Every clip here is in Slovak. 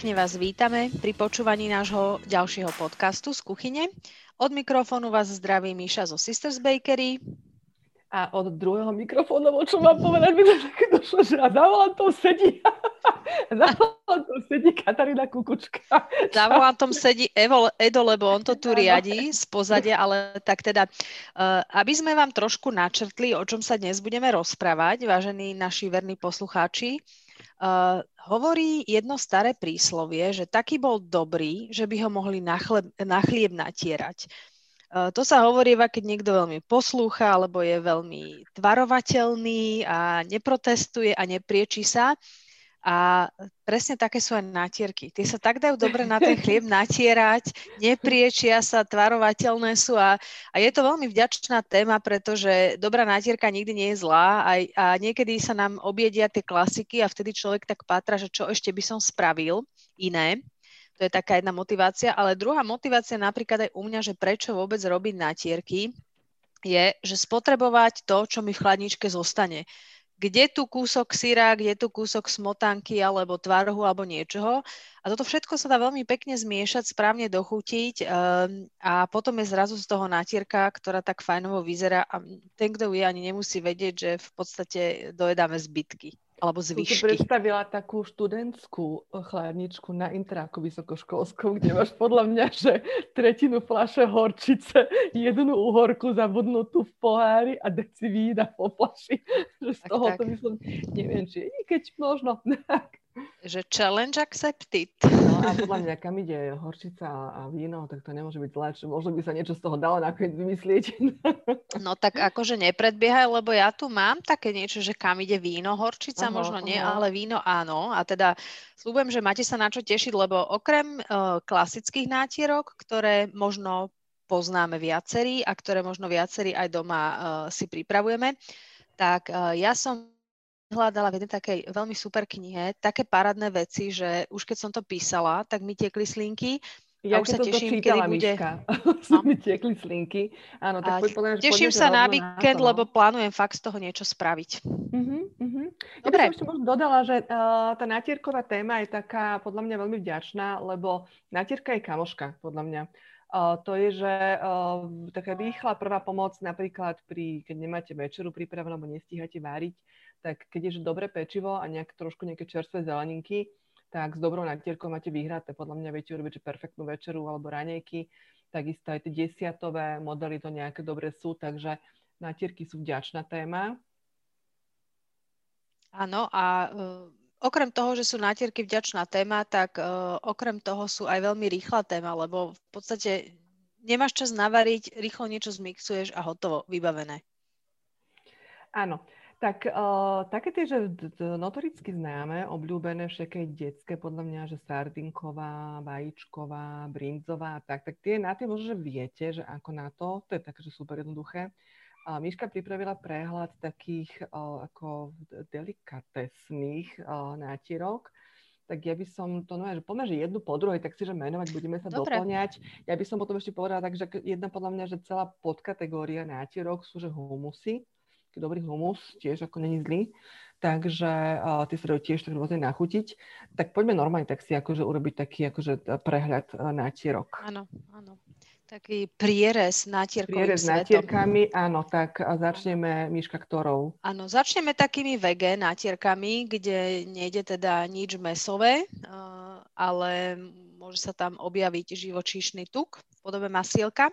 Pekne vás vítame pri počúvaní nášho ďalšieho podcastu z kuchyne. Od mikrofónu vás zdraví Míša zo Sisters Bakery. A od druhého mikrofónu, o čo mám povedať, mi to také došlo, že za volantom sedí Katarína Kukučka. Za volantom sedí Edo, lebo on to tu riadí z pozadia, ale tak teda, aby sme vám trošku načrtli, o čom sa dnes budeme rozprávať, vážení naši verní poslucháči, hovorí jedno staré príslovie, že taký bol dobrý, že by ho mohli na chlieb natierať. To sa hovorieva, keď niekto veľmi poslúcha, alebo je veľmi tvarovateľný a neprotestuje a nepriečí sa. A presne také sú aj natierky. Tie sa tak dajú dobre na ten chlieb natierať, nepriečia sa, tvarovateľné sú. A je to veľmi vďačná téma, pretože dobrá natierka nikdy nie je zlá. A niekedy sa nám objedia tie klasiky a vtedy človek tak pátra, že čo ešte by som spravil iné. To je taká jedna motivácia, ale druhá motivácia napríklad aj u mňa, že prečo vôbec robiť natierky, je, že spotrebovať to, čo mi v chladničke zostane. Kde tu kúsok syra, kde tu kúsok smotanky alebo tvarohu alebo niečoho. A toto všetko sa dá veľmi pekne zmiešať, správne dochutiť a potom je zrazu z toho natierka, ktorá tak fajnovo vyzerá a ten, kto ju je, ani nemusí vedieť, že v podstate dojedáme zbytky. Alebo zvyšky. Tu predstavila takú študentskú chladničku na intráku vysokoškolskom, kde máš podľa mňa, že 1/3 fľaše horčice, 1 uhorku zabudnutú v pohári a deci vína po fľaši. Z toho to myslím, neviem, či je keď možno. Že challenge accepted. No a podľa mňa, kam ide horčica a víno, tak to nemôže byť zlé. Možno by sa niečo z toho dalo nakoniec vymyslieť. No tak akože nepredbiehaj, lebo ja tu mám také niečo, že kam ide víno, horčica možno nie, ale víno áno. A teda sľubujem, že máte sa na čo tešiť, lebo okrem klasických nátierok, ktoré možno poznáme viacerí a ktoré možno viacerí aj doma si pripravujeme, tak ja som hľadala v jednej takej veľmi super knihe také parádne veci, že už keď som to písala, tak mi tiekli slinky. Ja už sa teším, kedy bude. No. Mi tiekli slinky. Áno, tak teším sa na víkend, lebo plánujem fakt z toho niečo spraviť. Dobre. Ja by som ešte možno dodala, že tá natierková téma je taká podľa mňa veľmi vďačná, lebo natierka je kamoška, podľa mňa. To je, že taká rýchla prvá pomoc napríklad keď nemáte večeru pripravenú alebo nestíhate váriť, tak keď je dobré pečivo a nejaké čerstvé zeleninky, tak s dobrou natierkou máte vyhraté. Podľa mňa viete urobiť perfektnú večeru alebo raňajky. Takisto aj tie desiatové modely to nejaké dobré sú, takže natierky sú vďačná téma. Áno a okrem toho, že sú natierky vďačná téma, tak okrem toho sú aj veľmi rýchla téma, lebo v podstate nemáš čas navariť, rýchlo niečo zmixuješ a hotovo, vybavené. Áno, tak také tie, že notoricky známe, obľúbené všetké detské, podľa mňa, že sardinková, vajíčková, brinzová, tak tie na tie možno, že viete, že ako na to je také, že super jednoduché. Miška pripravila prehľad takých ako delikatesných natierok, tak ja by som to pomeže jednu po druhej, tak si že menovať, budeme sa doplňať. Ja by som potom ešte povedala, takže jedna podľa mňa, že celá podkategória natierok sú, že humusy, dobrý humus, tiež ako není zlý, takže tie sa dajú tiež tak rôzne nachutiť. Tak poďme normálne tak si akože urobiť taký akože prehľad natierok. Áno. Taký prierez natierkovým svetom. Prierez natierkami, áno, tak začneme, Miška, ktorou? Áno, začneme takými vegan natierkami, kde nejde teda nič mäsové, ale môže sa tam objaviť živočíšny tuk v podobe masielka.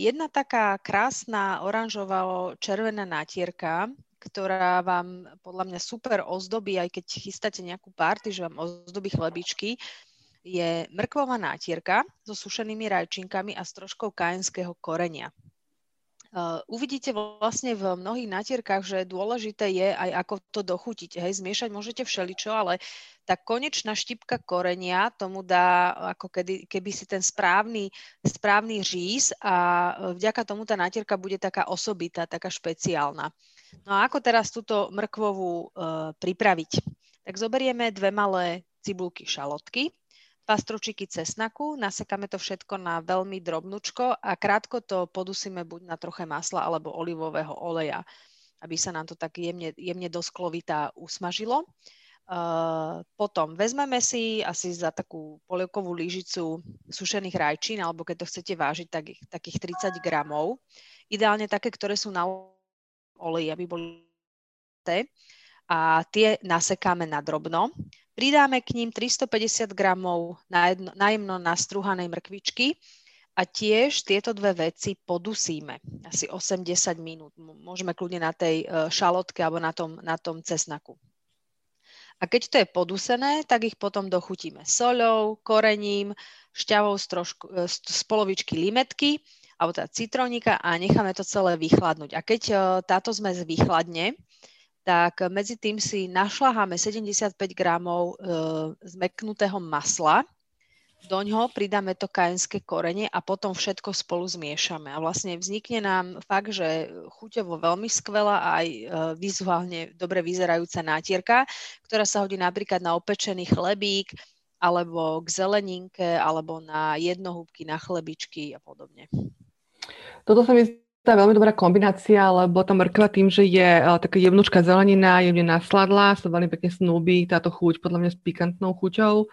Jedna taká krásna oranžovo-červená natierka, ktorá vám podľa mňa super ozdobí, aj keď chystáte nejakú party, že vám ozdobí chlebičky, je mrkvová nátierka so sušenými rajčinkami a s troškou kajenského korenia. Uvidíte vlastne v mnohých natierkách, že dôležité je aj ako to dochutiť. Hej, zmiešať môžete všeličo, ale tá konečná štipka korenia tomu dá ako keby si ten správny říz a vďaka tomu tá natierka bude taká osobitá, taká špeciálna. No a ako teraz túto mrkvovú pripraviť? Tak zoberieme 2 malé cibulky šalotky, 2 stručiky cesnaku, nasekáme to všetko na veľmi drobnučko a krátko to podusíme buď na troche masla alebo olivového oleja, aby sa nám to tak jemne dosklovitá usmažilo. Potom vezmeme si asi za takú polievkovú lyžicu sušených rajčín, alebo keď to chcete vážiť, tak takých 30 gramov. Ideálne také, ktoré sú na oleji, aby boli té. A tie nasekáme na drobno. Pridáme k ním 350 gramov najjemno nastruhanej mrkvičky a tiež tieto dve veci podusíme. Asi 8-10 minút. Môžeme kľudne na tej šalotke alebo na tom cesnaku. A keď to je podusené, tak ich potom dochutíme soľou, korením, šťavou z polovičky limetky, alebo teda citrónika a necháme to celé vychladnúť. A keď táto zmes vychladne, tak medzi tým si našľaháme 75 gramov zmeknutého masla, doňho pridáme to kajenské korenie a potom všetko spolu zmiešame. A vlastne vznikne nám fakt, že chuťovo veľmi skvelá a aj vizuálne dobre vyzerajúca nátierka, ktorá sa hodí napríklad na opečený chlebík, alebo k zeleninke, alebo na jednohúbky, na chlebičky a podobne. Toto sa mi zdá veľmi dobrá kombinácia, lebo tá mrkva tým, že je taká jemnúčka zelenina, jemne nasladlá, sa veľmi pekne snúbi táto chuť, podľa mňa s pikantnou chuťou.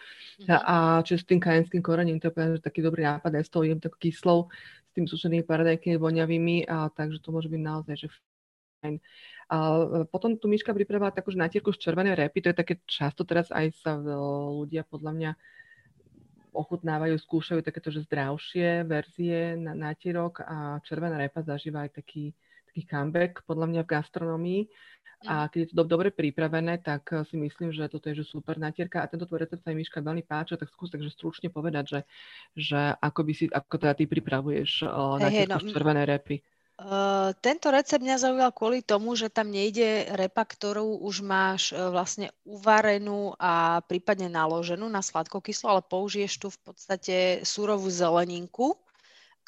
A čiže s tým kajenským korením, to je povedať, že taký dobrý nápad, aj s tou jem takou kyslou, s tým sušenými paradajkami voňavými, a takže to môže byť naozaj, že fajn. A potom tu Miška pripravila takú natierku z červenej repy, to je také často teraz aj sa ľudia podľa mňa ochutnávajú, skúšajú takéto, že zdravšie verzie na natierok, a červená repa zažíva aj taký comeback podľa mňa v gastronomii. A keď je to dobre pripravené, tak si myslím, že toto je že super natierka. A tento tvoj recept sa mi, Miška, veľmi páči, tak skús takže stručne povedať, že ako teda ty pripravuješ natierku z červenej repy. Tento recept mňa zaujal kvôli tomu, že tam nejde repa, ktorú už máš vlastne uvarenú a prípadne naloženú na sladkokyslo, ale použiješ tu v podstate surovú zeleninku,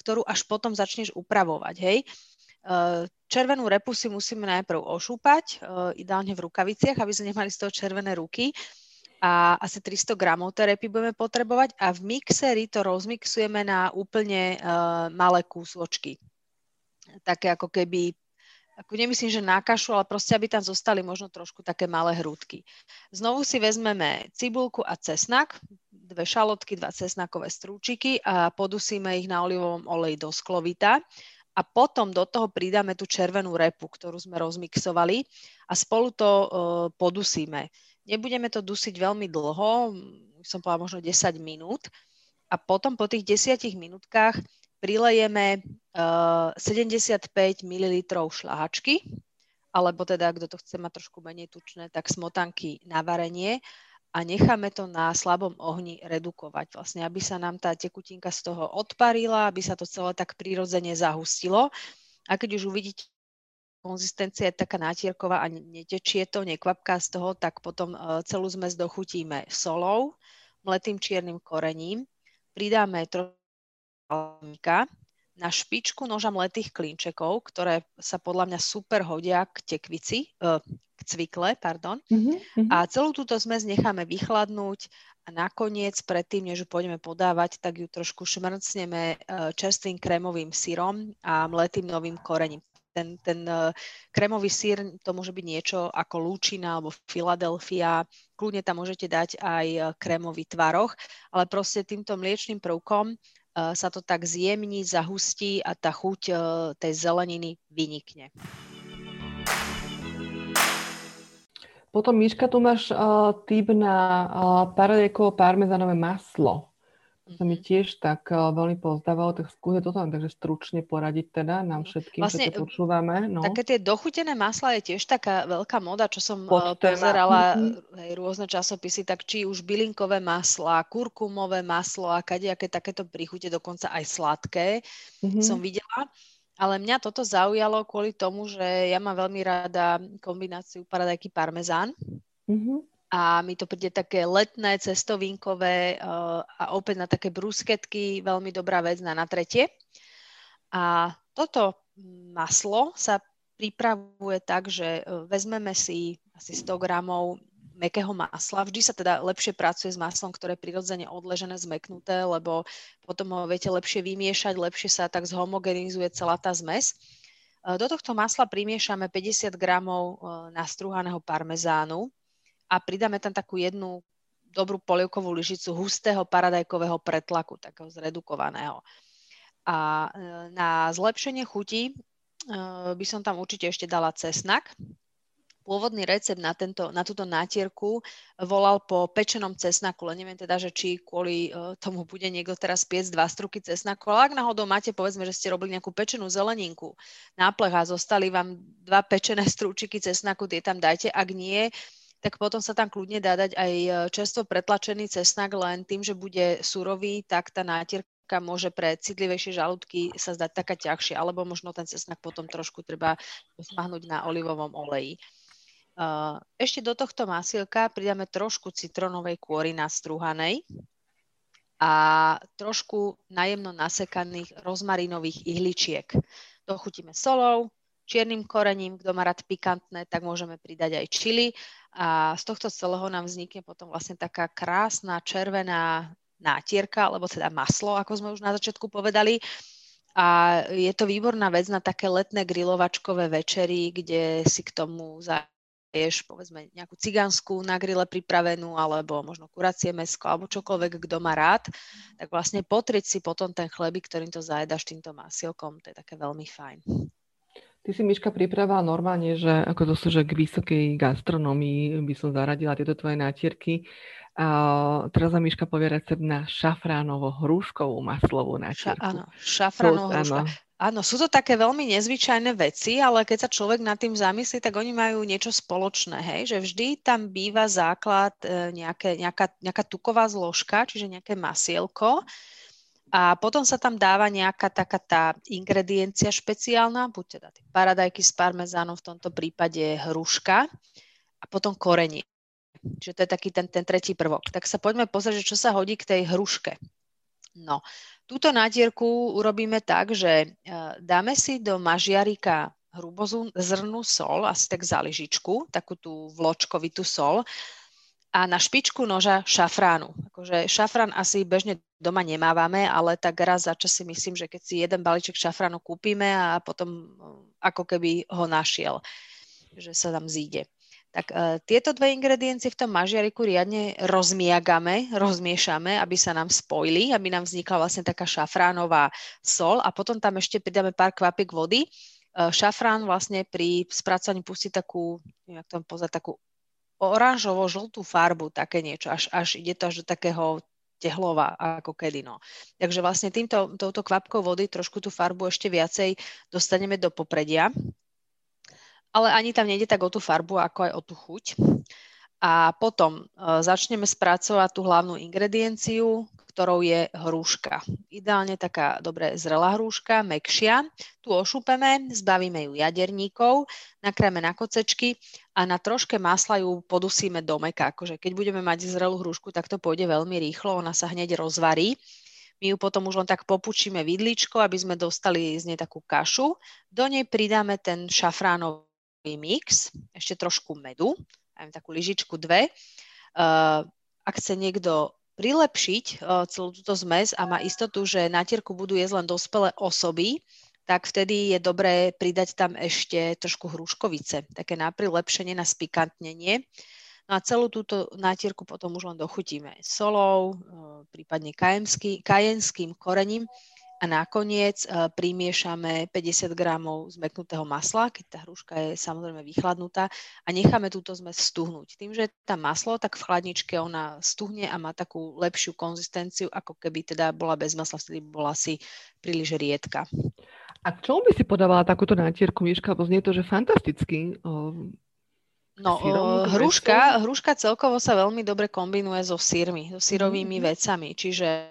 ktorú až potom začneš upravovať, hej. Červenú repu si musíme najprv ošúpať, ideálne v rukaviciach, aby sme nemali z toho červené ruky, a asi 300 gramov tej repy budeme potrebovať a v mixeri to rozmixujeme na úplne malé kúsočky. Také ako keby, ako nemyslím, že na kašu, ale proste aby tam zostali možno trošku také malé hrúdky. Znovu si vezmeme cibulku a cesnak, dve šalotky, dva cesnakové strúčiky a podusíme ich na olivovom oleji do sklovita. A potom do toho pridáme tú červenú repu, ktorú sme rozmixovali a spolu to podusíme. Nebudeme to dusiť veľmi dlho, som povedala možno 10 minút. A potom po tých 10 minútkach prilejeme 75 ml šlahačky, alebo teda, kto to chce mať trošku menej tučné, tak smotanky na varenie. A necháme to na slabom ohni redukovať, vlastne, aby sa nám tá tekutinka z toho odparila, aby sa to celé tak prirodzene zahustilo. A keď už uvidíte, konzistencia je taká nátierková a netečie to, nekvapká z toho, tak potom celú zmes dochutíme solou, mletým čiernym korením, pridáme trošku mleka, na špičku noža mletých klinčekov, ktoré sa podľa mňa super hodia k tekvici, k cvikle, pardon. A celú túto zmes necháme vychladnúť a nakoniec, predtým, než ju pôjdeme podávať, tak ju trošku šmrcneme čerstvým krémovým syrom a mletým novým korením. Ten krémový syr, to môže byť niečo ako lúčina alebo Filadelfia, kľudne tam môžete dať aj krémový tvaroh, ale proste týmto mliečnym prvkom sa to tak zjemní, zahustí a tá chuť tej zeleniny vynikne. Potom, Miška, tu máš tip na paradajkovo parmezánové maslo. To sa mi tiež tak veľmi pozdávalo, tak skúšaj toto nám takže stručne poradiť teda nám všetkým, vlastne, čo to počúvame. No. Také tie dochutené masla je tiež taká veľká moda, čo som pozerala rôzne časopisy, tak či už bylinkové masla, kurkumové maslo a kadejaké takéto príchute, dokonca aj sladké som videla. Ale mňa toto zaujalo kvôli tomu, že ja mám veľmi rada kombináciu paradajky parmezán. A mi to príde také letné, cestovinkové a opäť na také brusketky, veľmi dobrá vec na natretie. A toto maslo sa pripravuje tak, že vezmeme si asi 100 gramov mäkkého masla. Vždy sa teda lepšie pracuje s maslom, ktoré je prirodzene odležené, zmeknuté, lebo potom ho viete lepšie vymiešať, lepšie sa tak zhomogenizuje celá tá zmes. Do tohto masla primiešame 50 gramov nastruhaného parmezánu a pridáme tam takú jednu dobrú polievkovú lyžicu hustého paradajkového pretlaku, takého zredukovaného. A na zlepšenie chuti by som tam určite ešte dala cesnak. Pôvodný recept na túto nátierku volal po pečenom cesnaku, len neviem teda, že či kvôli tomu bude niekto teraz piecť 2 struky cesnaku, ale ak náhodou máte, povedzme, že ste robili nejakú pečenú zeleninku na plech a zostali vám 2 pečené strúčiky cesnaku, tie tam dajte, ak nie, tak potom sa tam kľudne dá dať aj čerstvo pretlačený cesnak, len tým, že bude surový, tak tá nátierka môže pre citlivejšie žalúdky sa zdať taká ťažšia, alebo možno ten cesnak potom trošku treba smahnúť na olivovom oleji. Ešte do tohto masielka pridáme trošku citronovej kôry nastruhanej a trošku najemno nasekaných rozmarínových ihličiek. Dochutíme solou, čiernym korením, kto má rád pikantné, tak môžeme pridať aj čili a z tohto celého nám vznikne potom vlastne taká krásna červená nátierka, alebo teda maslo, ako sme už na začiatku povedali. A je to výborná vec na také letné grilovačkové večery, kde si k tomu zaješ, povedzme, nejakú cigánsku na grille pripravenú, alebo možno kuracie mäsko, alebo čokoľvek, kto má rád, tak vlastne potrieť si potom ten chlebík, ktorým to zajedáš týmto masielkom, to je také veľmi fajn. Ty si, Miška, pripravila normálne, že ako to sú, že k vysokej gastronomii by som zaradila tieto tvoje nátierky. Teraz vám Miška povie recept na šafránovo-hruškovú maslovú nátierku. Áno, šafránovo-hruška. Áno, sú to také veľmi nezvyčajné veci, ale keď sa človek nad tým zamyslí, tak oni majú niečo spoločné, hej? Že vždy tam býva základ nejaká tuková zložka, čiže nejaké masielko. A potom sa tam dáva nejaká taká tá ingrediencia špeciálna, buď teda tie paradajky s parmezánom, v tomto prípade hruška a potom korenie. Čiže to je taký ten tretí prvok. Tak sa poďme pozrieť, čo sa hodí k tej hruške. No, túto nátierku urobíme tak, že dáme si do mažiarika hrubozrnnú sol, asi tak za lyžičku, takú tú vločkovitú sol, a na špičku noža šafránu. Akože šafrán asi bežne doma nemávame, ale tak raz za čas si myslím, že keď si jeden balíček šafránu kúpime a potom ako keby ho našiel, že sa tam zíde. Tak tieto dve ingrediencie v tom mažiariku riadne rozmiešame, aby sa nám spojili, aby nám vznikla vlastne taká šafránová sol a potom tam ešte pridáme pár kvapiek vody. Šafrán vlastne pri spracovaní pustí takú, jak tam pozrieť, takú oranžovo-žltú farbu, také niečo, až ide to až do takého tehlova, ako kedy. No. Takže vlastne touto kvapkou vody trošku tú farbu ešte viacej dostaneme do popredia, ale ani tam nejde tak o tú farbu, ako aj o tú chuť. A potom začneme spracovať tú hlavnú ingredienciu, ktorou je hruška. Ideálne taká dobre zrelá hruška, mäkšia. Tu ošúpeme, zbavíme ju jaderníkov, nakrájeme na kocečky a na troške masla ju podusíme do mäka. Akože keď budeme mať zrelú hrušku, tak to pôjde veľmi rýchlo, ona sa hneď rozvarí. My ju potom už len tak popučíme vidličko, aby sme dostali z nej takú kašu. Do nej pridáme ten šafránový mix, ešte trošku medu, aj takú lyžičku 2. Ak chce niekto prilepšiť celú túto zmes a má istotu, že nátierku budú jesť len dospelé osoby, tak vtedy je dobré pridať tam ešte trošku hruškovice, také na prilepšenie, na spikantnenie. No a celú túto nátierku potom už len dochutíme solou, prípadne kajenským korením a nakoniec primiešame 50 gramov zmäknutého masla, keď tá hruška je samozrejme vychladnutá a necháme túto zmes stuhnúť. Tým, že je tam maslo, tak v chladničke ona stuhne a má takú lepšiu konzistenciu, ako keby teda bola bez masla, vtedy bola si príliš riedka. A k čomu by si podávala takúto nátierku, Miška? Bo znie to, že fantasticky. No, hruška celkovo sa veľmi dobre kombinuje so sírmi, so sírovými vecami, čiže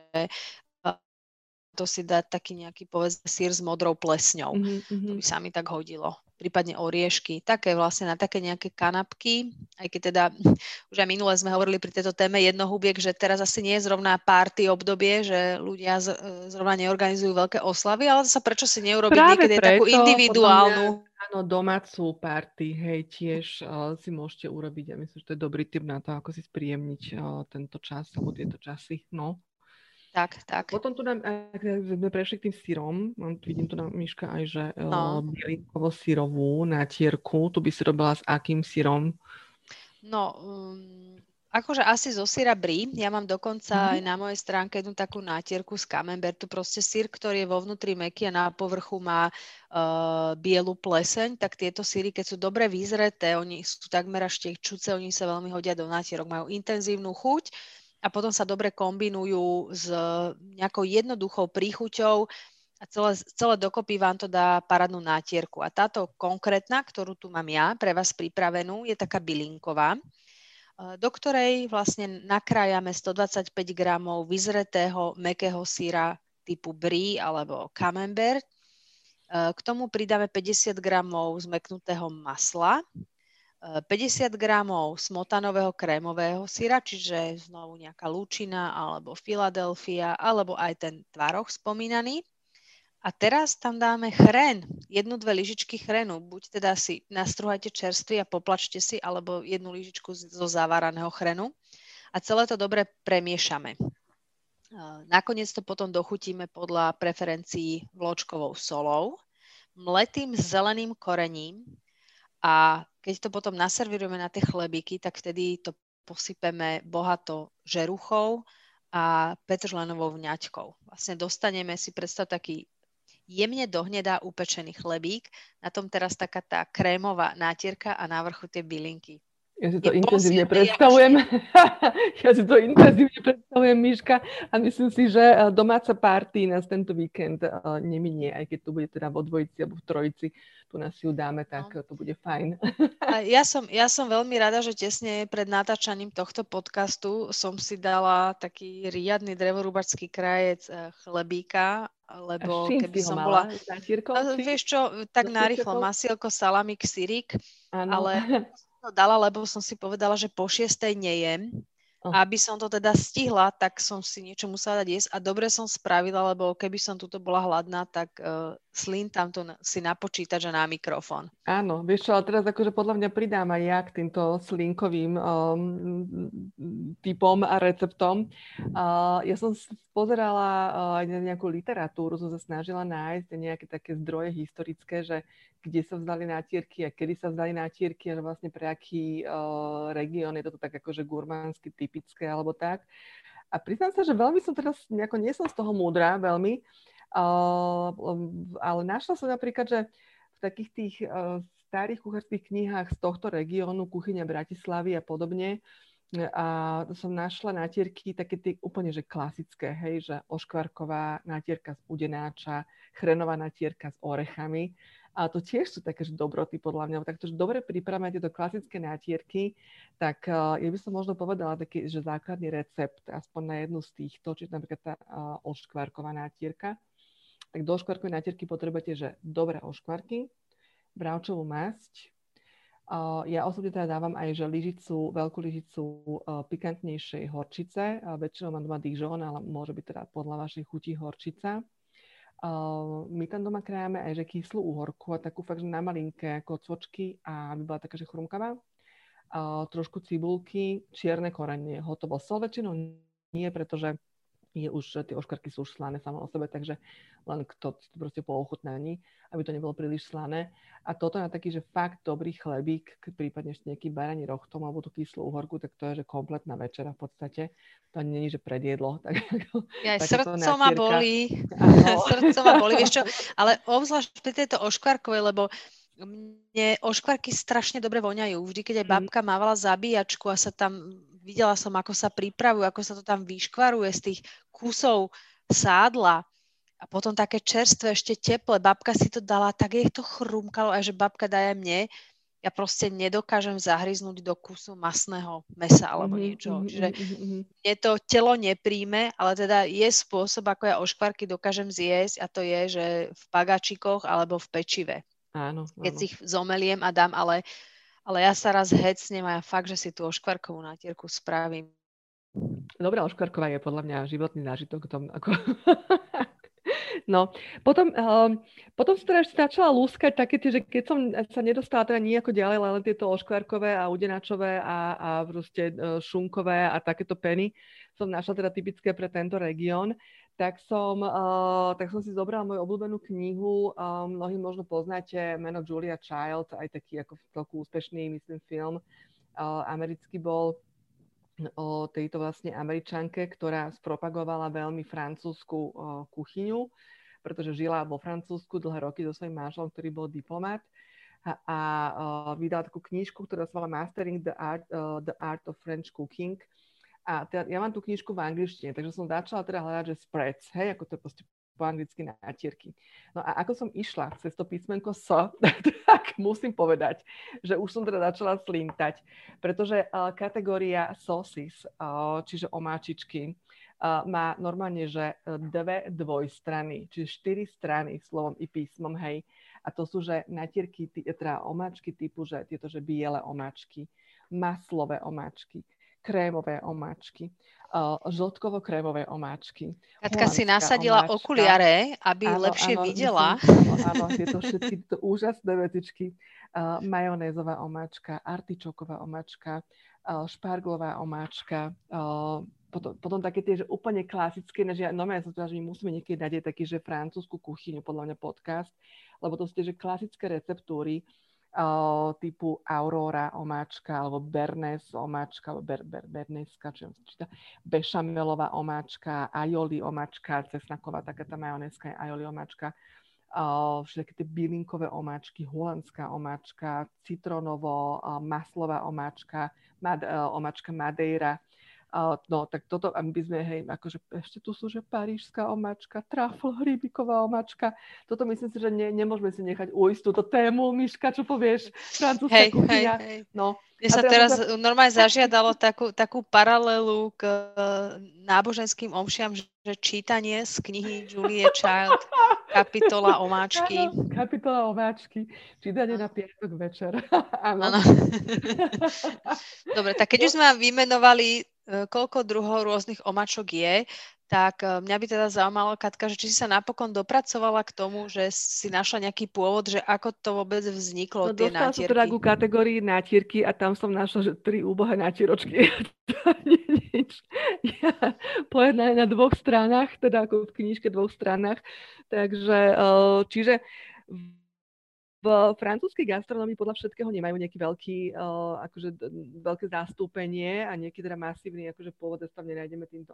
to si dať taký nejaký, povedzme, sír s modrou plesňou. To by sa mi tak hodilo. Prípadne oriešky. Také vlastne na také nejaké kanapky. Aj keď teda, už aj minule sme hovorili pri tejto téme jednohubiek, že teraz asi nie je zrovna party obdobie, že ľudia zrovna neorganizujú veľké oslavy, ale zasa prečo si neurobiť niekedy takú individuálnu... Áno, domácu party, hej, tiež si môžete urobiť. Ja myslím, že to je dobrý tip na to, ako si spríjemniť tento čas, alebo tieto časy, no. Tak. Potom tu nám, ak sme prešli k tým sírom, vidím tu na Miška aj, že bielinkovo sírovú nátierku, tu by si robila s akým sírom? No, akože asi zo syra brie. Ja mám dokonca aj na mojej stránke jednu takú nátierku z camembertu. Proste syr, ktorý je vo vnútri mäkký a na povrchu má bielu pleseň, tak tieto syry, keď sú dobre vyzreté, oni sú takmer až tekčúce, oni sa veľmi hodia do nátierok. Majú intenzívnu chuť a potom sa dobre kombinujú s nejakou jednoduchou príchuťou a celé dokopy vám to dá parádnu nátierku. A táto konkrétna, ktorú tu mám ja pre vás pripravenú, je taká bylinková, do ktorej vlastne nakrájame 125 gramov vyzretého mäkkého syra typu brie alebo camembert. K tomu pridáme 50 gramov zmeknutého masla, 50 gramov smotanového krémového syra, čiže znovu nejaká lúčina alebo Philadelphia, alebo aj ten tvaroh spomínaný. A teraz tam dáme chrén, 1-2 lyžičky chrénu. Buď teda si nastruhajte čerstvý a poplačte si, alebo 1 lyžičku zo zaváraného chrénu. A celé to dobre premiešame. Nakoniec to potom dochutíme podľa preferencií vločkovou solou, mletým zeleným korením. A keď to potom naservírujeme na tie chlebíky, tak vtedy to posypeme bohato žeruchou a petržlenovou vňaťkou. Vlastne dostaneme si, predstav, taký jemne dohnedá upečený chlebík, na tom teraz taká tá krémová nátierka a na vrchu tie bylinky. Ja si to intenzívne predstavujem. Miška, a myslím si, že domáca party nás tento víkend neminie, aj keď tu bude teda vo dvojici alebo v trojici, tu nás ju dáme, tak to bude fajn. A ja som veľmi rada, že tesne pred natáčaním tohto podcastu som si dala taký riadny drevorúbačský krajec chlebíka, lebo keby som bola... Vieš čo, tak narýchlo, masielko, salamík, syrík, ale... dala, lebo som si povedala, že po 6:00 nejem. Aby som to teda stihla, tak som si niečo musela dať jesť a dobre som spravila, lebo keby som tuto bola hladná, tak slín tamto si napočítať, že na mikrofón. Áno, vieš čo, ale teraz akože podľa mňa pridám aj ja k týmto slínkovým typom a receptom. Ja som pozerala nejakú literatúru, som sa snažila nájsť nejaké také zdroje historické, že kde sa vzdali nátierky a kedy sa vzdali nátierky a že vlastne pre aký región je toto tak akože gurmánsky typické alebo tak. A priznám sa, že veľmi som teraz, nejako nie som z toho múdra veľmi, ale našla som napríklad, že v takých tých starých kuchárskych knihách z tohto regiónu, Kuchyňa Bratislavy a podobne, a som našla nátierky také tie úplne, že klasické, hej, že oškvarková nátierka z udenáča, chrenová nátierka s orechami. A to tiež sú také dobroty podľa mňa. Takže dobre pripravíme tieto klasické nátierky, tak ja by som možno povedala taký, že základný recept, aspoň na jednu z týchto, čiže napríklad tá oškvarková nátierka. Tak do oškvarkovej nátierky potrebujete, že dobré oškvarky, bravčovú masť. Ja osobne teda dávam aj, že lyžicu, veľkú lyžicu pikantnejšej horčice. Väčšinou mám doma Dijon, ale môže byť teda podľa vašej chuti horčica. My tam doma krájame aj že kyslú uhorku a takú fakt, že na malinké kocvočky a aby bola taká, že chrumkavá. Trošku cibulky, čierne korenie, hotovo. Sol väčšinou nie, pretože je už, tie oškarky sú už slané samo o sebe, takže len kto proste po ochutnaní, aby to nebolo príliš slané. A toto na taký, že fakt dobrý chlebík, prípadne ešte nejaký baraní rochtom alebo tú kyslú uhorku, tak to je, že kompletná večera v podstate. To nie je, že predjedlo. Srdco ma bolí. Vieš čo? Ale obzvlášť pri tejto oškvarkovej, lebo mne oškvarky strašne dobre voňajú. Vždy, keď aj babka mávala zabíjačku a sa tam, videla som, ako sa pripravujú, ako sa to tam vyškvaruje z tých kusov sádla. A potom také čerstvé, ešte teplé. Babka si to dala, tak jej to chrumkalo, aj že babka dá aj mne. Ja proste nedokážem zahryznúť do kusu masného mesa alebo niečo. Čiže mne to telo nepríjme, ale teda je spôsob, ako ja oškvarky dokážem zjesť a to je, že v pagačikoch alebo v pečive. Áno. Keď si ich zomeliem a dám, ale ja sa raz hecnem a ja fakt, že si tú oškvarkovú nátierku spravím. Dobrá oškvarková je podľa mňa životný zážitok tom, ako... No, potom som teda ešte začala lúskať také tie, že keď som sa nedostala teda nejako ďalej, len tieto oškvarkové a udenačové a proste šunkové a takéto peny som našla teda typické pre tento región, tak som si zobrala moju obľúbenú knihu. Mnohí možno poznáte meno Julia Child, aj taký ako celku úspešný, myslím, film americký bol o tejto vlastne Američanke, ktorá spropagovala veľmi francúzsku kuchyňu, pretože žila vo Francúzsku dlhé roky so svojím manželom, ktorý bol diplomat. A vydala takú knižku, ktorá sa volá Mastering the Art of French Cooking. A teda ja mám tú knižku v angličtine, takže som začala teda hľadať, že spreads, hej, ako to je proste po anglicky nátierky. No a ako som išla cez to písmenko S, tak musím povedať, že už som teda začala slintať, pretože kategória sauces, čiže omáčičky, má normálne, že dve dvojstrany, čiže 4 strany slovom i písmom, hej. A to sú, že natierky, teda omáčky typu, že tieto, že biele omáčky, maslové omáčky, krémové omáčky, žltkovo-krémové omáčky. Katka si nasadila omáčka, okuliare, aby lepšie videla. Áno, tieto všetky to úžasné vecičky. Majonézová omáčka, artičoková omáčka, šparglová omáčka, Potom také tie, že úplne klasické, než ja normálne som teda, že my musíme niekedy dať aj taký, že francúzsku kuchyňu, podľa mňa podcast, lebo to sú tie, že klasické receptúry typu Aurora omáčka, alebo Bernes omáčka, alebo Berneska, čo číta, bešamelová omáčka, aioli omáčka, cesnaková, taká tá majoneska je aioli omáčka, všetky tie bylinkové omáčky, holandská omáčka, citronovo, maslová omáčka, omáčka Madeira. No, tak toto by sme, hej, akože ešte tu sú, že parížská omáčka, trafl, hríbiková omáčka. Toto myslím si, že nemôžeme si nechať ujsť túto tému, Miška, čo povieš? Francúzska kuchyňa. Hej. No. Mne sa teraz normálne zažiadalo takú paralelu k náboženským omšiam, že čítanie z knihy Julie Child, kapitola omáčky. Ano, kapitola omáčky, čítanie na piatok večer. Áno. Dobre, tak keď už sme vymenovali, koľko druhov rôznych omáčok je, tak mňa by teda zaujímalo, Katka, že či si sa napokon dopracovala k tomu, že si našla nejaký pôvod, že ako to vôbec vzniklo, tie nátierky. No, dostala som teda ku kategórii nátierky a tam som našla, že 3 úbohé nátiročky. Pojedná na 2 stranách, teda ako v knižke 2 stranách. Takže, čiže v francúzskej gastronómii podľa všetkého nemajú nejaký veľké zastúpenie a nejaký teda masívny pôvod, tam nenájdeme týmto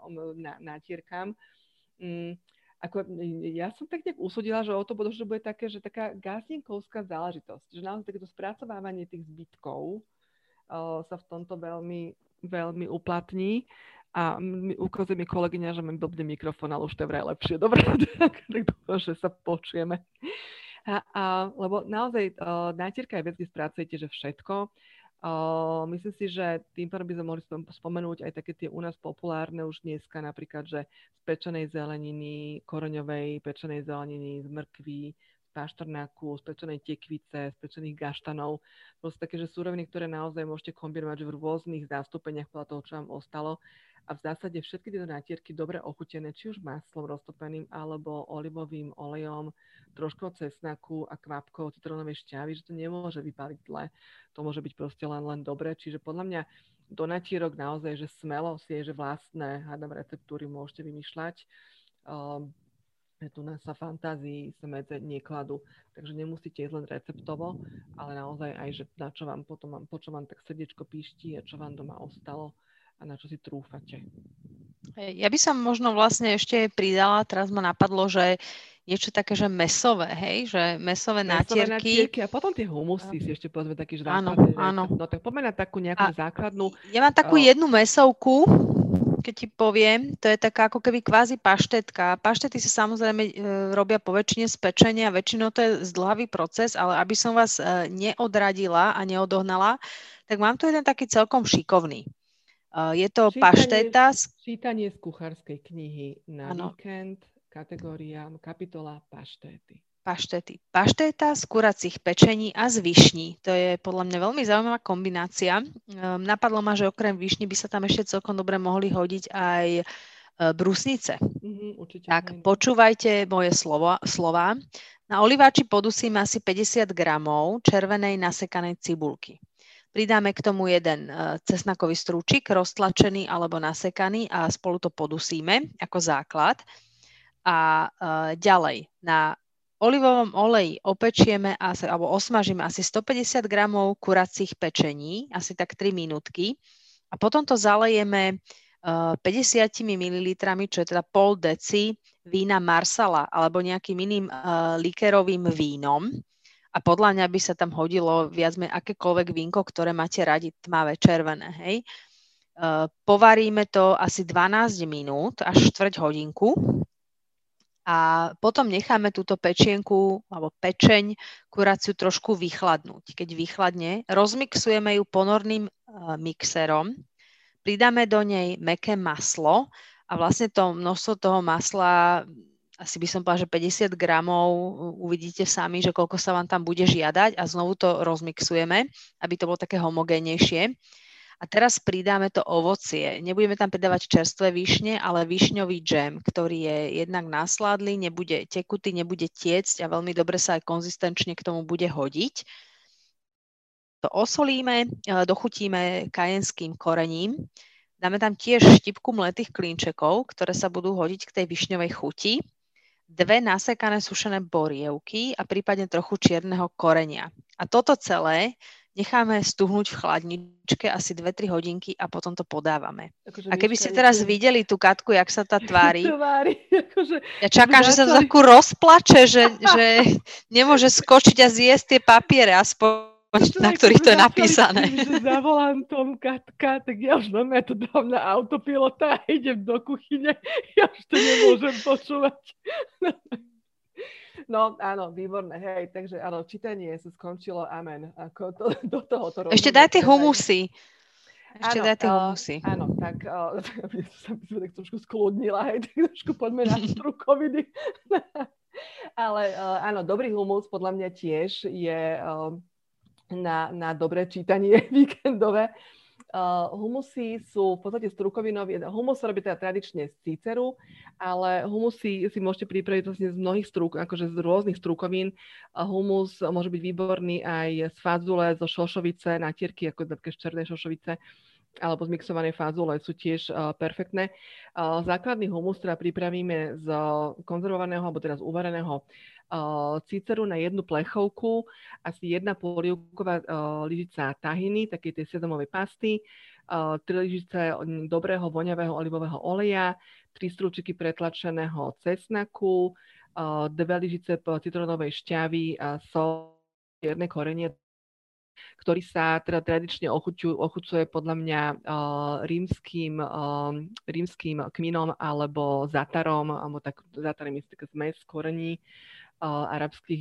nátierkam. Ja som tak nejak usúdila, že o to bude také, že taká gazdinkovská záležitosť, že naozaj takéto spracovávanie tých zbytkov sa v tomto veľmi, veľmi uplatní. A ukazuje mi kolegyňa, že mám blbý mikrofón, ale už to je vraj lepšie. Dobre, tak dúfam, že sa počujeme. Lebo naozaj nátierka je vec, kde spracujete, že všetko. Myslím si, že tým pádom by sme mohli spomenúť aj také tie u nás populárne už dneska, napríklad, že z pečenej zeleniny, koreňovej pečenej zeleniny, z mrkví, z paštrnáku, z pečenej tekvice, z pečených gaštanov. To sú také, že súroviny, ktoré naozaj môžete kombinovať v rôznych zástupeniach podľa toho, čo vám ostalo. A v zásade všetky tieto nátierky dobre ochutené, či už maslom roztopeným, alebo olivovým olejom, trošku cesnaku a kvapkou citrónovej šťavy, že to nemôže vypáliť zle. To môže byť proste len dobre. Čiže podľa mňa do natierok naozaj, že smelo si je, že vlastné receptúry môžete vymýšľať. Tu nás sa fantázii sa medze nekladú, takže nemusíte ísť len receptovo, ale naozaj aj, že na čo vám potom, po čo vám tak srdiečko píšti a čo vám doma ostalo a na čo si trúfate. Ja by som možno vlastne ešte pridala, teraz ma napadlo, že niečo také, že mesové, hej? Že mesové nátierky. A potom tie humusy si ešte povedzme taký, že áno. No tak poďme na takú nejakú základnú. Ja mám takú jednu mesovku, keď ti poviem, to je taká ako keby kvázi paštetka. Paštety sa samozrejme robia po väčšine z pečenia, väčšinou to je zdlhavý proces, ale aby som vás neodradila a neodohnala, tak mám tu jeden taký celkom šikovný. Je to pašteta. Čítanie z kuchárskej knihy na víkend, kategória, kapitola paštety. Pašteta z kuracích pečení a z višní. To je podľa mňa veľmi zaujímavá kombinácia. Napadlo ma, že okrem višní by sa tam ešte celkom dobre mohli hodiť aj brusnice. Tak počúvajte moje slová. Na oliváči podusím asi 50 gramov červenej nasekanej cibulky. Pridáme k tomu jeden cesnakový strúčik, roztlačený alebo nasekaný a spolu to podusíme ako základ. A ďalej na olivovom oleji opečieme alebo osmažíme asi 150 gramov kuracích pečení, asi tak 3 minútky. A potom to zalejeme 50 ml, čo je teda pol deci vína marsala alebo nejakým iným likerovým vínom. A podľa mňa by sa tam hodilo viac menej akékoľvek vínko, ktoré máte radi, tmavé, červené. Hej. Povaríme to asi 12 minút až štvrť hodinku. A potom necháme túto pečienku alebo pečeň kuraciu trošku vychladnúť. Keď vychladne, rozmixujeme ju ponorným mixerom, pridáme do nej mäkké maslo a vlastne to množstvo toho masla, asi by som povedala, že 50 gramov, uvidíte sami, že koľko sa vám tam bude žiadať a znovu to rozmixujeme, aby to bolo také homogénejšie. A teraz pridáme to ovocie. Nebudeme tam pridávať čerstvé višne, ale višňový džem, ktorý je jednak nasládlý, nebude tekutý, nebude tiecť a veľmi dobre sa aj konzistenčne k tomu bude hodiť. To osolíme, dochutíme kajenským korením. Dáme tam tiež štipku mletých klínčekov, ktoré sa budú hodiť k tej višňovej chuti. 2 nasekané sušené borievky a prípadne trochu čierneho korenia. A toto celé necháme stuhnúť v chladničke asi 2-3 hodinky a potom to podávame. Akože a keby ste teraz videli tú Katku, jak sa tá tvári. Akože, ja čakám, že sa to takú rozplače, že nemôže skočiť a zjesť tie papiere, aspoň na ktorých to je napísané. Tým, že za volantom Katka, tak ja už normálne to dám na autopilota a idem do kuchyne. Ja už to nemôžem počúvať. No áno, výborné, hej, takže áno, čítanie sa skončilo, amen, ako do toho to robíme. Ešte daj tie humusy. Ešte áno, daj tie humusy. Áno, tak som tak trošku skľudnila, hej, tak trošku poďme na strukoviny. Ale áno, dobrý humus podľa mňa tiež je na dobré čítanie víkendové. Humusy sú v podstate strukovinové. Humus sa robí teda tradične z cíceru, ale humusy si môžete pripraviť vlastne z mnohých z rôznych strukovín. Humus môže byť výborný aj z fazule, zo šošovice, natierky, ako z černej šošovice, alebo z mixovanej fazule sú tiež perfektné. Základný humus teda pripravíme z konzervovaného alebo teda z uvareného cíceru na jednu plechovku, asi 1,5 lyžica tahiny, takej tej sedamovej pasty, 3 lyžice dobrého voňavého olivového oleja, 3 strúčiky pretlačeného cesnaku, 2 lyžice citronovej šťavy, sol, čierne korenie, ktorý sa teda tradične ochucuje podľa mňa rímskym kminom alebo zatarom, alebo tak zatarem je taká zmes korení arabských,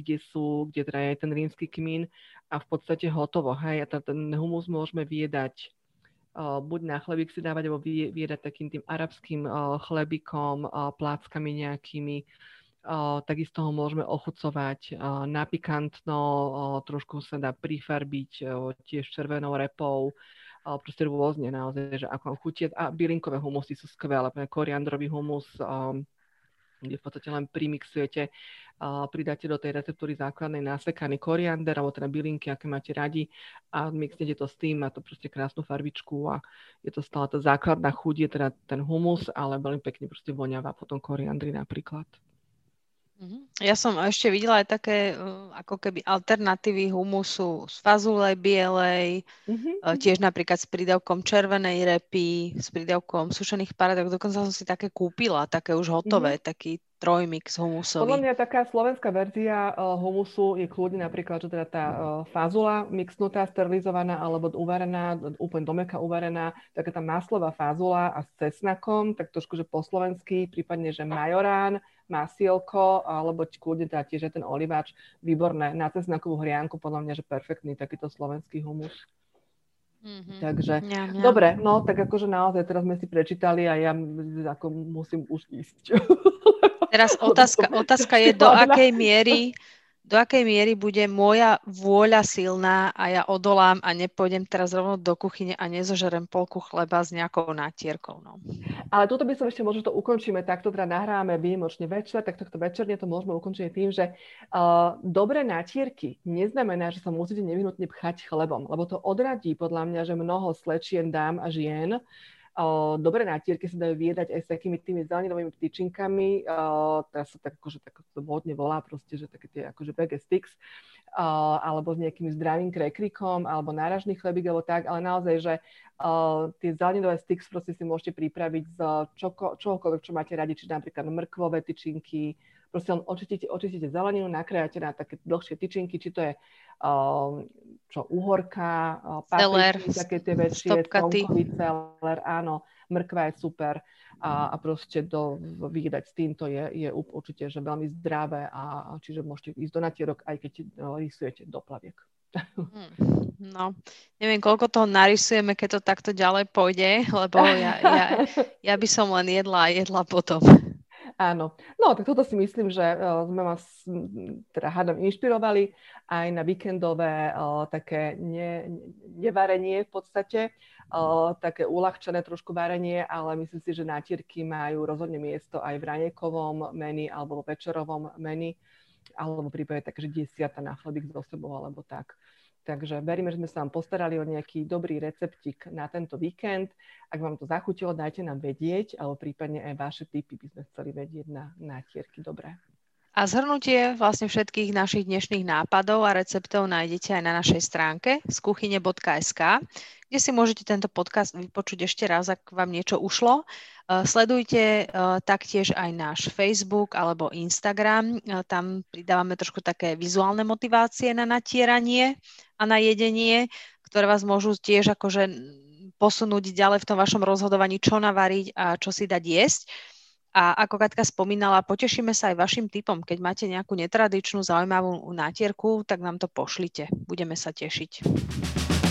kde teda je ten rímsky kmín a v podstate hotovo. Hej. A ten humus môžeme viedať buď na chlebík si dávať, alebo viedať takým tým arabským chlebíkom, pláckami nejakými. Takisto ho môžeme ochucovať na pikantno, trošku sa dá prifarbiť tiež červenou repou, proste rôzne naozaj, že ako chutie. A bylinkové humusy sú skvelé, koriandrový humus, kde v podstate len primixujete, pridáte do tej receptúry základnej nasekaný koriander, alebo teda bylinky, aké máte radi a mixnete to s tým, má to proste krásnu farbičku a je to stále tá základná chuť, je teda ten humus, ale veľmi pekne proste voňavá potom koriandry napríklad. Ja som ešte videla aj také ako keby alternatívy humusu z fazule bielej, tiež napríklad s prídavkom červenej repy, s prídavkom sušených paradok. Dokonca som si také kúpila, také už hotové, taký trojmix humusový. Podľa mňa taká slovenská verzia humusu je kľudne napríklad, že teda tá fazula mixnutá, sterilizovaná alebo uvarená, úplne do mäka uvarená, taká tá maslová fazula a s cesnakom, tak trošku, že po slovensky, prípadne, že majorán, masielko, alebo kľudne teda tiež ten oliváč, výborné, na cesnakovú hrianku, podľa mňa, že perfektný takýto slovenský humus. Takže, dobre, no tak akože naozaj teraz sme si prečítali a ja ako musím už ísť. Teraz otázka je, do akej miery bude moja vôľa silná a ja odolám a nepôjdem teraz rovno do kuchyne a nezožerem polku chleba s nejakou nátierkou. No. Ale tuto by som ešte, možno to ukončíme, takto teda nahráme výjimočne večer, tak takto večerne to môžeme ukončiť tým, že dobré nátierky neznamená, že sa musíte nevyhnutne pchať chlebom, lebo to odradí podľa mňa, že mnoho slečien, dám a žien, Dobre natierky sa dajú vyjedať aj s takými tými zeleninovými tyčinkami. Teraz sa tak akože tak to modne volá proste, že také tie akože bagel sticks, alebo s nejakým zdravým krekrikom, alebo náražný chlebík, alebo tak, ale naozaj, že tie zeleninové sticks proste si môžete pripraviť z čohokoľvek, čo máte radi, či napríklad mrkvové tyčinky. Proste len očistíte zeleninu, nakrájate na také dlhšie tyčinky, či to je uhorka, papričky, také tie väčšie, slnkovice, celer, áno, mrkva je super a proste vyjedať s týmto je určite že veľmi zdravé a čiže môžete ísť do natierok, aj keď rysujete do plaviek. No, neviem, koľko toho narysujeme, keď to takto ďalej pôjde, lebo ja by som len jedla potom. Áno. No, tak toto si myslím, že sme vás, teda hádam, inšpirovali aj na víkendové také nevarenie v podstate, také uľahčené trošku varenie, ale myslím si, že nátierky majú rozhodne miesto aj v raniekovom menu alebo vo večerovom menu, alebo prípadne tak, že 10 na chlebík so sebou, alebo tak. Takže veríme, že sme sa vám postarali o nejaký dobrý receptík na tento víkend. Ak vám to zachutilo, dajte nám vedieť, alebo prípadne aj vaše tipy by sme chceli vedieť na nátierky. Dobré. A zhrnutie vlastne všetkých našich dnešných nápadov a receptov nájdete aj na našej stránke skuchyne.sk, kde si môžete tento podcast vypočuť ešte raz, ak vám niečo ušlo. Sledujte taktiež aj náš Facebook alebo Instagram. Tam pridávame trošku také vizuálne motivácie na natieranie a na jedenie, ktoré vás môžu tiež akože posunúť ďalej v tom vašom rozhodovaní, čo navariť a čo si dať jesť. A ako Katka spomínala, potešíme sa aj vašim tipom. Keď máte nejakú netradičnú, zaujímavú nátierku, tak nám to pošlite. Budeme sa tešiť.